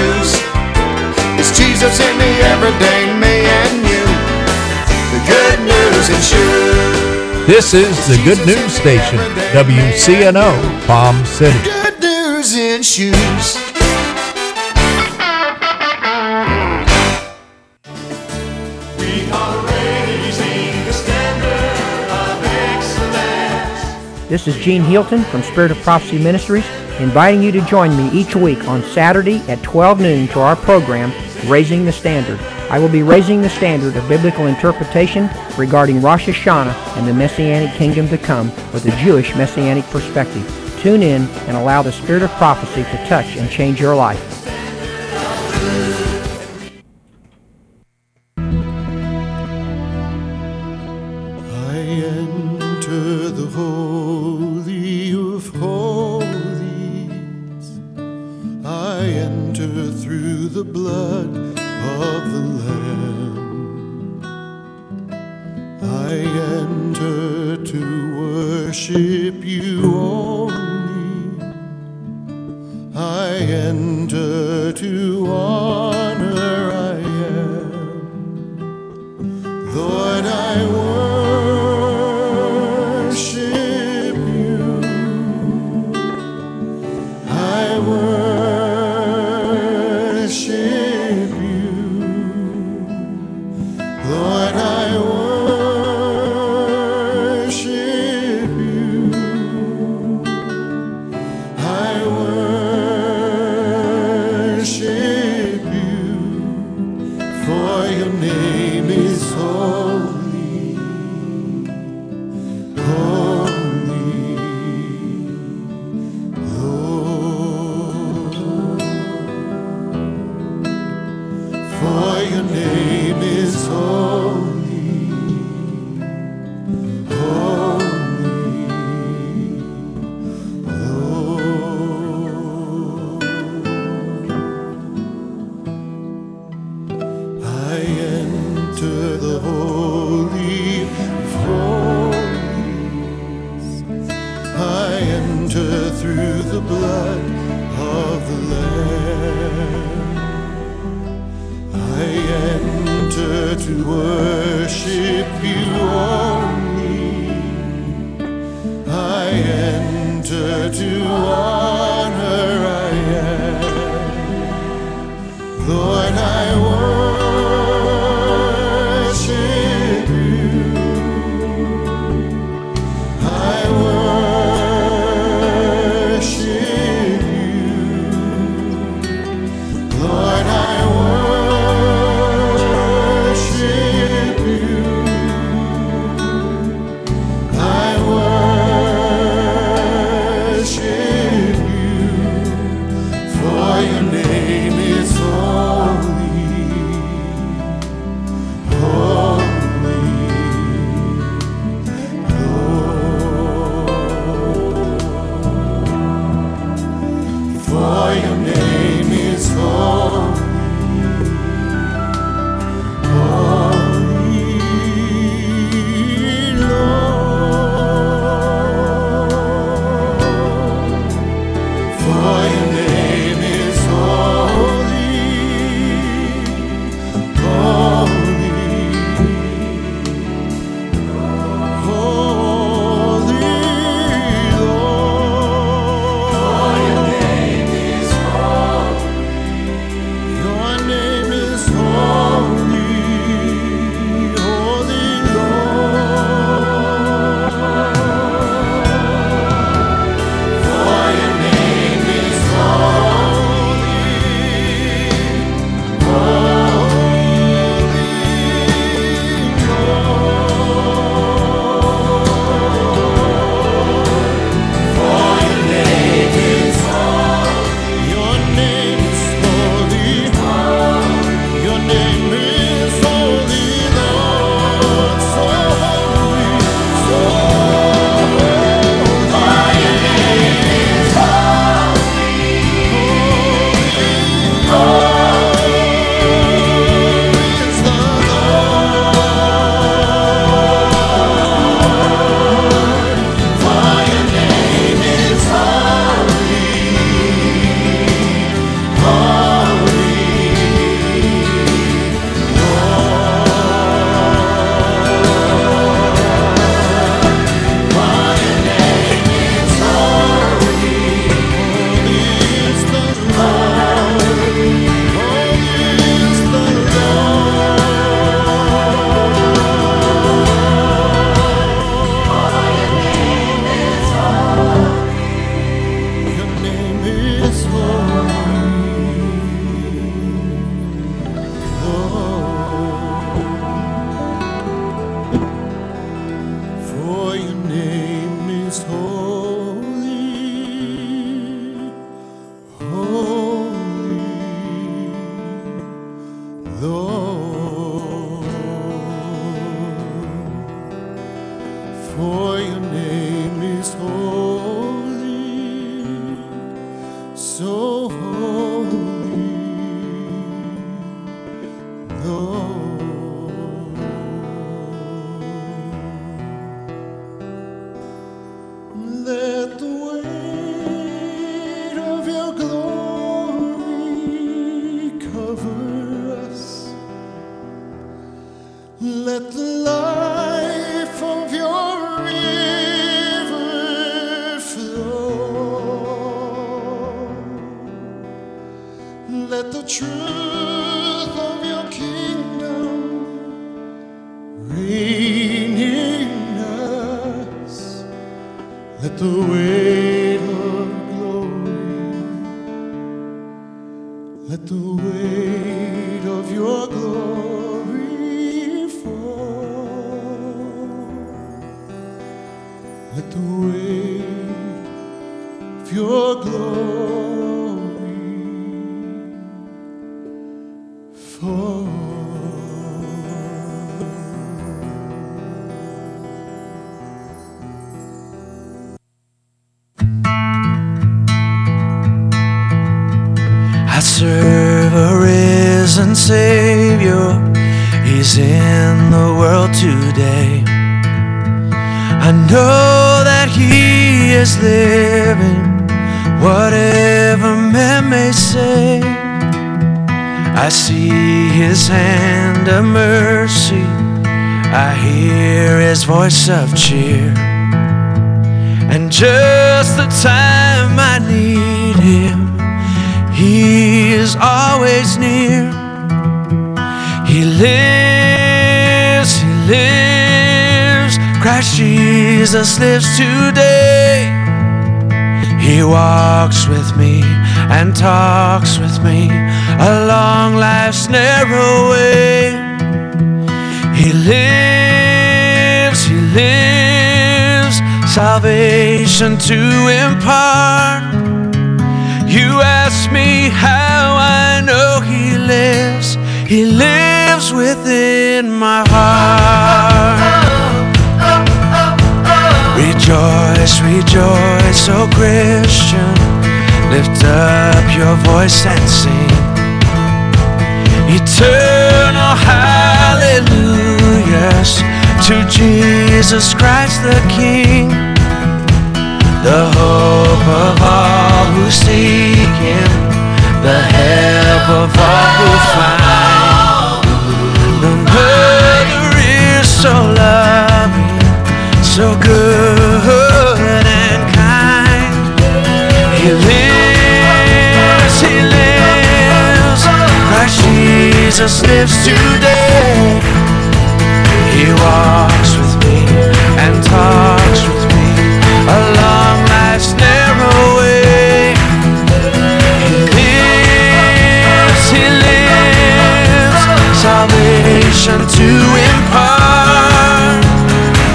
choose. It's Jesus in the everyday me and you. The good news and shoes. This is the Good News Station, WCNO, Palm City. Good news and shoes. This is Gene Hilton from Spirit of Prophecy Ministries, inviting you to join me each week on Saturday at 12 noon to our program, Raising the Standard. I will be raising the standard of biblical interpretation regarding Rosh Hashanah and the Messianic Kingdom to come with a Jewish Messianic perspective. Tune in and allow the Spirit of Prophecy to touch and change your life. truth of your kingdom reign in us. Let the weight of glory, let the weight of your glory fall. Let the weight of your glory fall. I serve a risen Savior. He's in the world today. I know that He is living, whatever man may say. I see His hand of mercy, I hear His voice of cheer, and just the time I need Him, He is always near. He lives, He lives, Christ Jesus lives today. He walks with me and talks with me along life's narrow way. He lives, He lives, salvation to impart. You ask me how I know He lives within my heart. Rejoice, rejoice, O Christian, lift up your voice and sing. Eternal hallelujahs to Jesus Christ the King, the hope of all who seek Him, the help of all who find. No murder is so loving, so good and kind. He lives, He lives, Christ Jesus lives today. He walks with me and talks with me along life's narrow way. He lives, He lives, salvation to impart.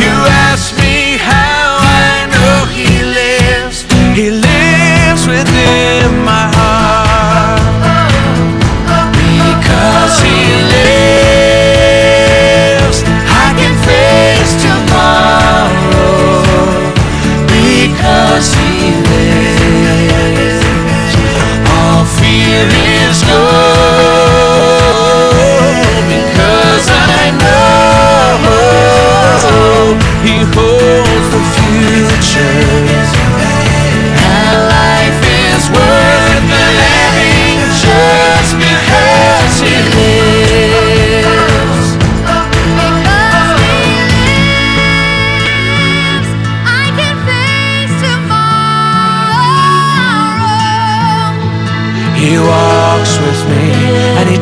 You ask me how I know He lives within my heart.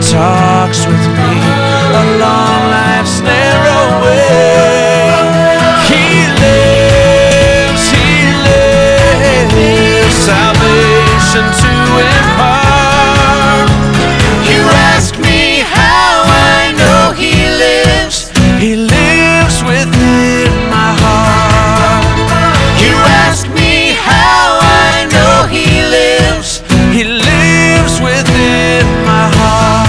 Talks with me along life's narrow way. He lives, He lives, salvation to impart. You ask me how I know He lives within my heart. You ask me how I know He lives within my heart.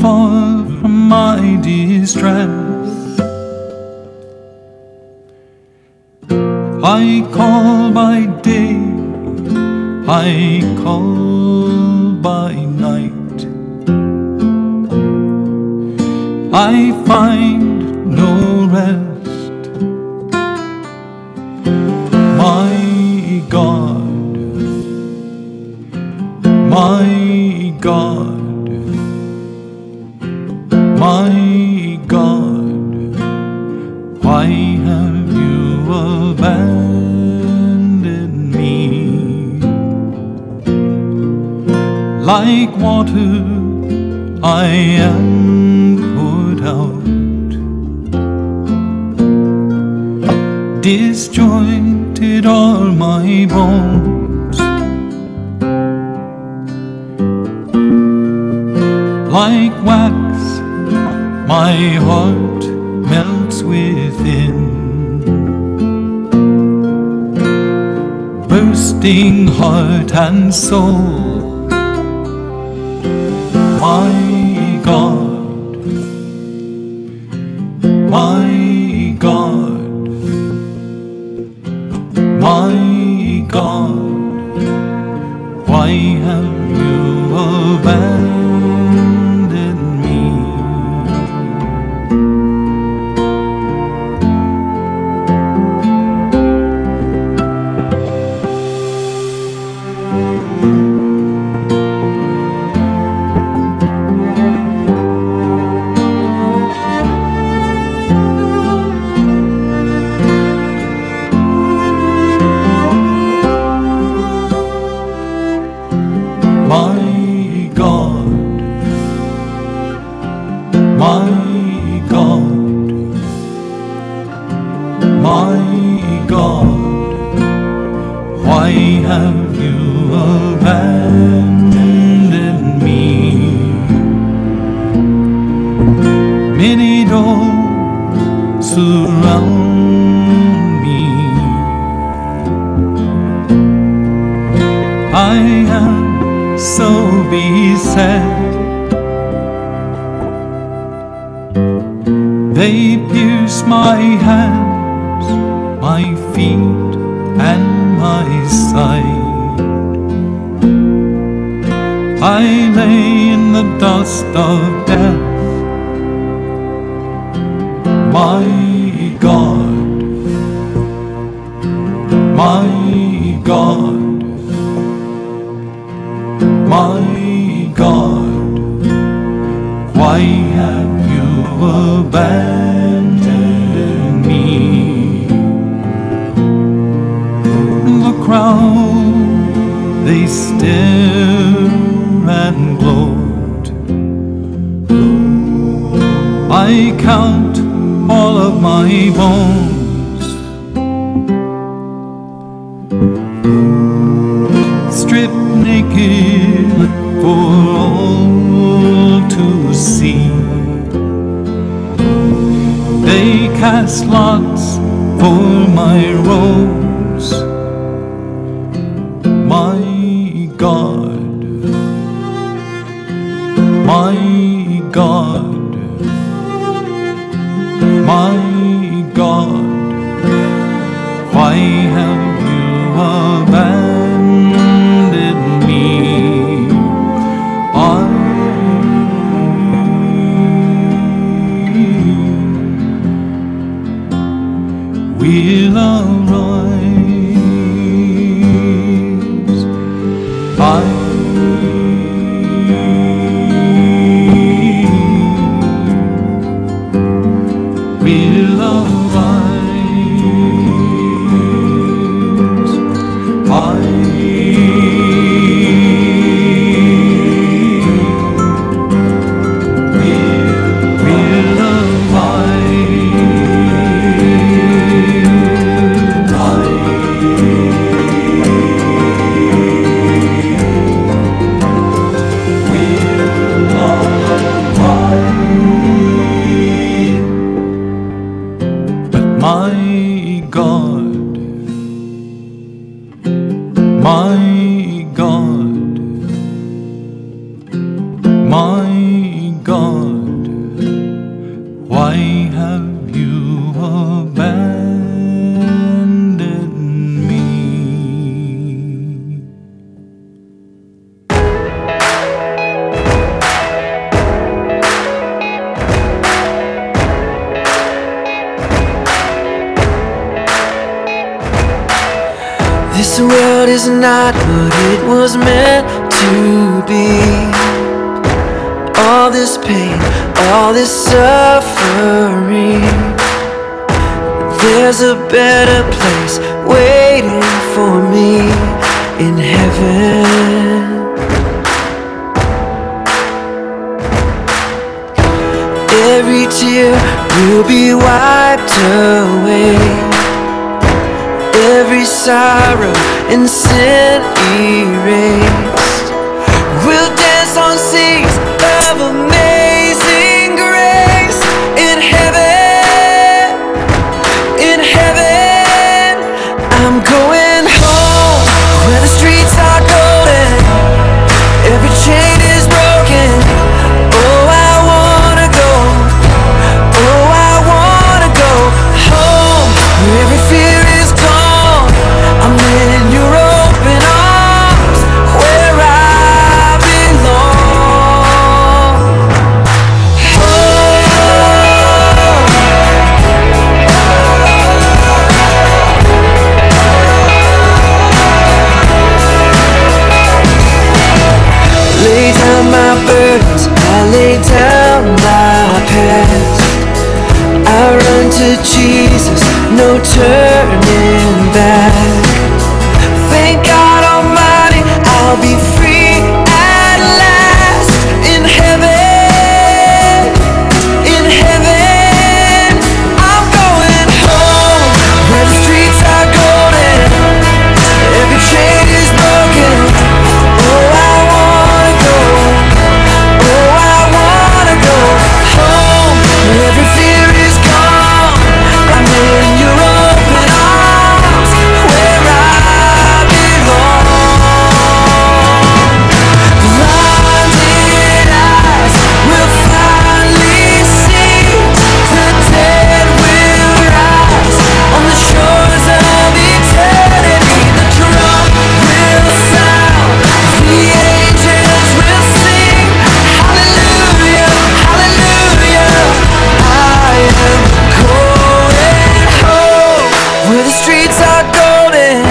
Far from my distress. I call by day, I call by night, I find no rest. My God, my God, my God, why have you abandoned me? Like water, I am poured out, disjointed are my bones. Like wax, my heart melts within, bursting heart and soul. My God, my God, my God, why have you abandoned of death? My God, my God, my God, why have you abandoned me? The crowd, they stare and glow. I count all of my bones, stripped naked for all to see. They cast lots for my robes. My God, my God, my God, why have you abandoned me? I will arise. I my God, not, but it was meant to be. All this pain, all this suffering, there's a better place waiting for me in heaven. Every tear will be wiped away, every sorrow and sin erased. We'll dance on seas of amazing grace in heaven, I'm going home where the streets are golden, every chain is broken. Jesus, no turning back. Thank God Almighty, I'll be free at last in heaven, I'm going home where the streets are golden, every chain is broken. Oh, I wanna go, oh, I wanna go home where every fear is gone. In your open arms, where I belong. Blinded eyes will finally see, the dead will rise on the shores of eternity. The drum will sound, the angels will sing. Hallelujah, hallelujah, I am cold. Where the streets are golden,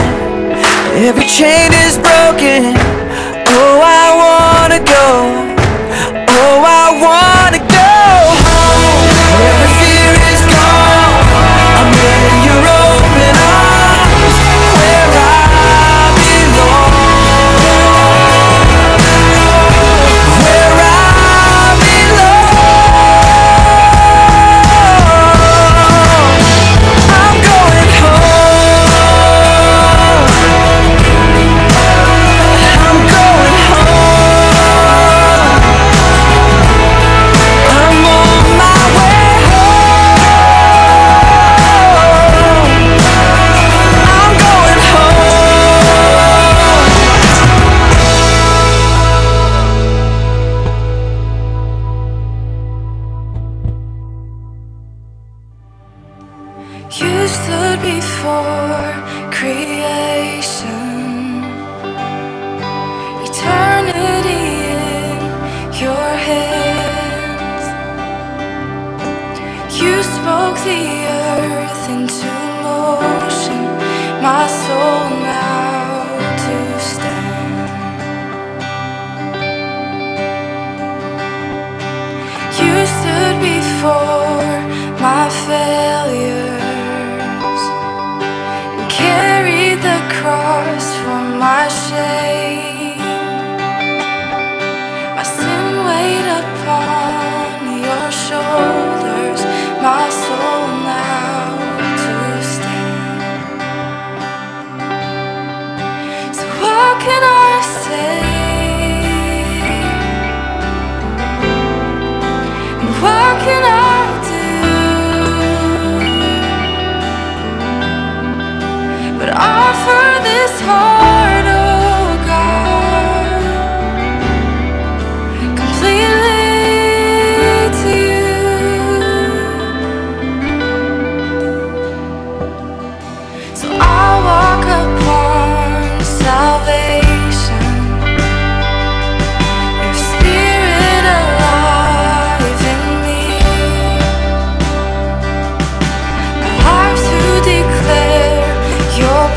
every chain is broken. Oh, I wanna go, oh, I wanna go home. Every fear is gone, I'm in your open arms, where I belong, where I belong. I'm going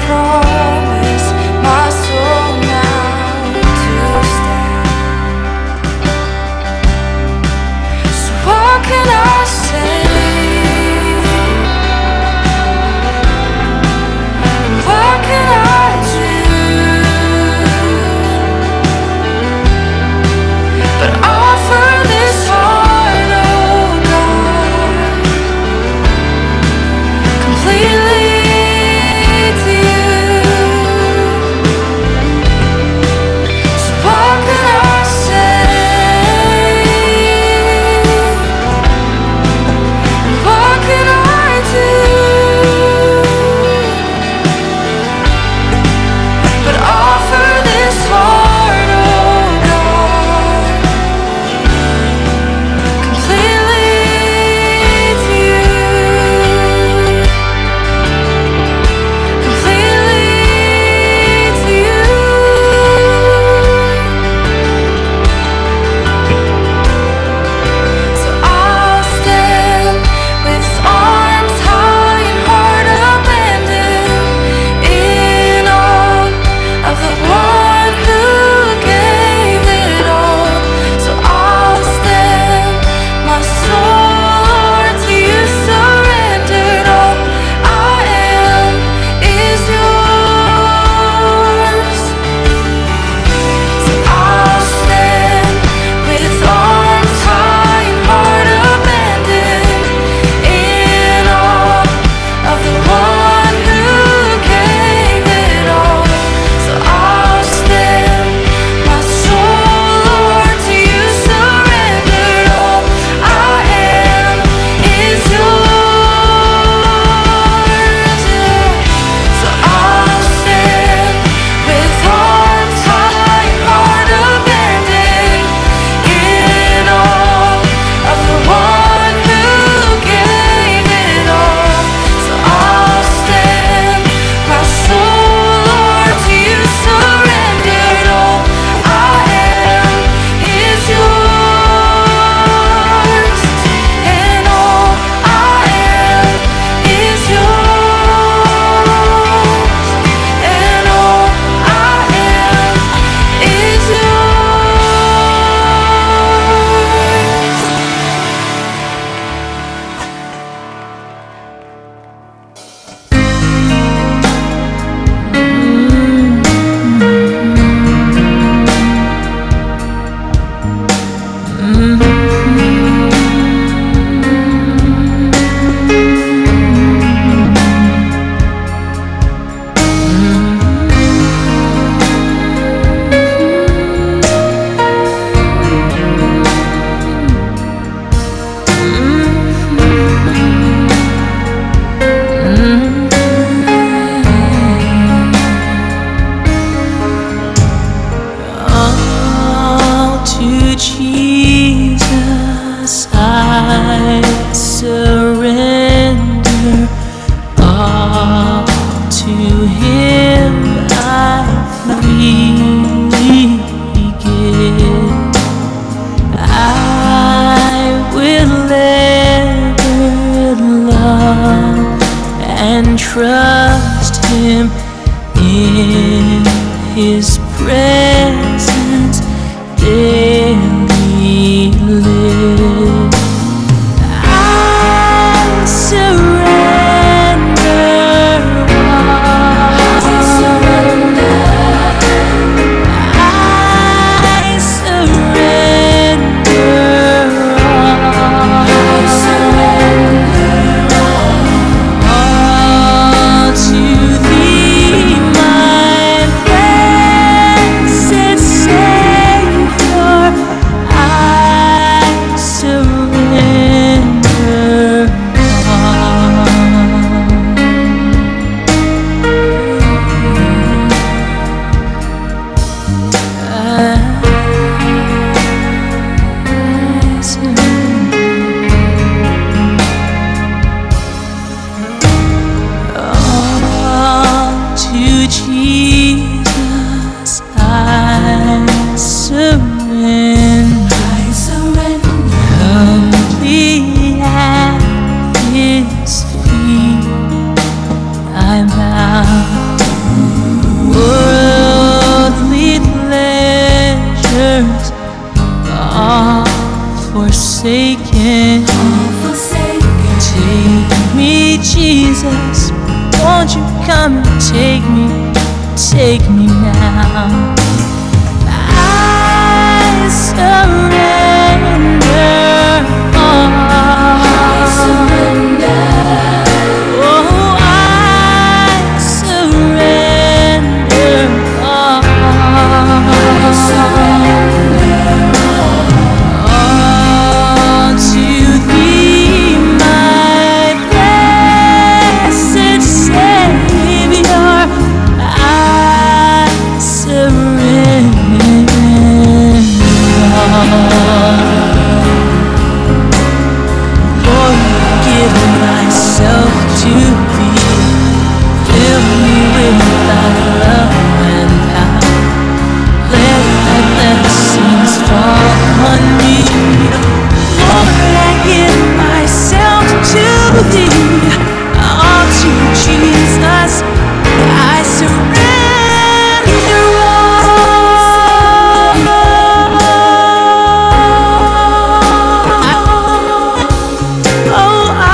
promise Take me now. I surrender all. Oh, I surrender all. All to thee, my blessed Savior. I surrender all. Lord, give myself to thee. Fill me with thy love and power. Let thy blessings fall on me. Lord, I give myself to thee. All to Jesus I surrender all. Oh, I surrender all. I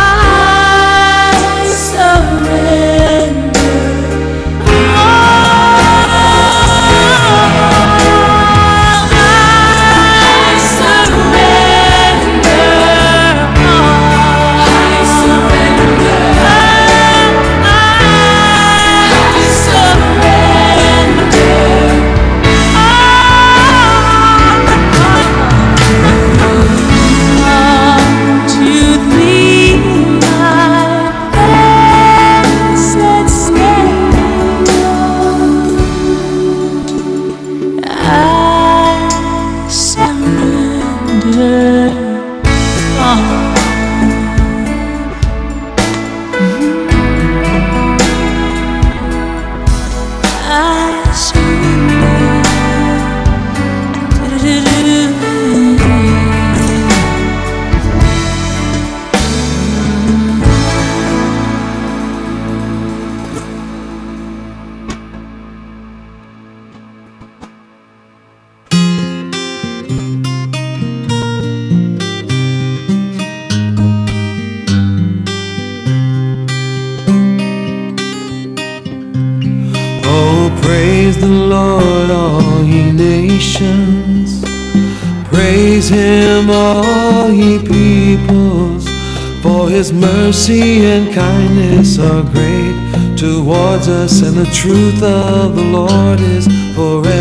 surrender all. I surrender all to thee, my blessed Savior. I surrender all. I surrender. Oh, praise the Lord, all ye nations. Praise him, all ye peoples. For his mercy and kindness are great towards us, and the truth of the Lord is forever.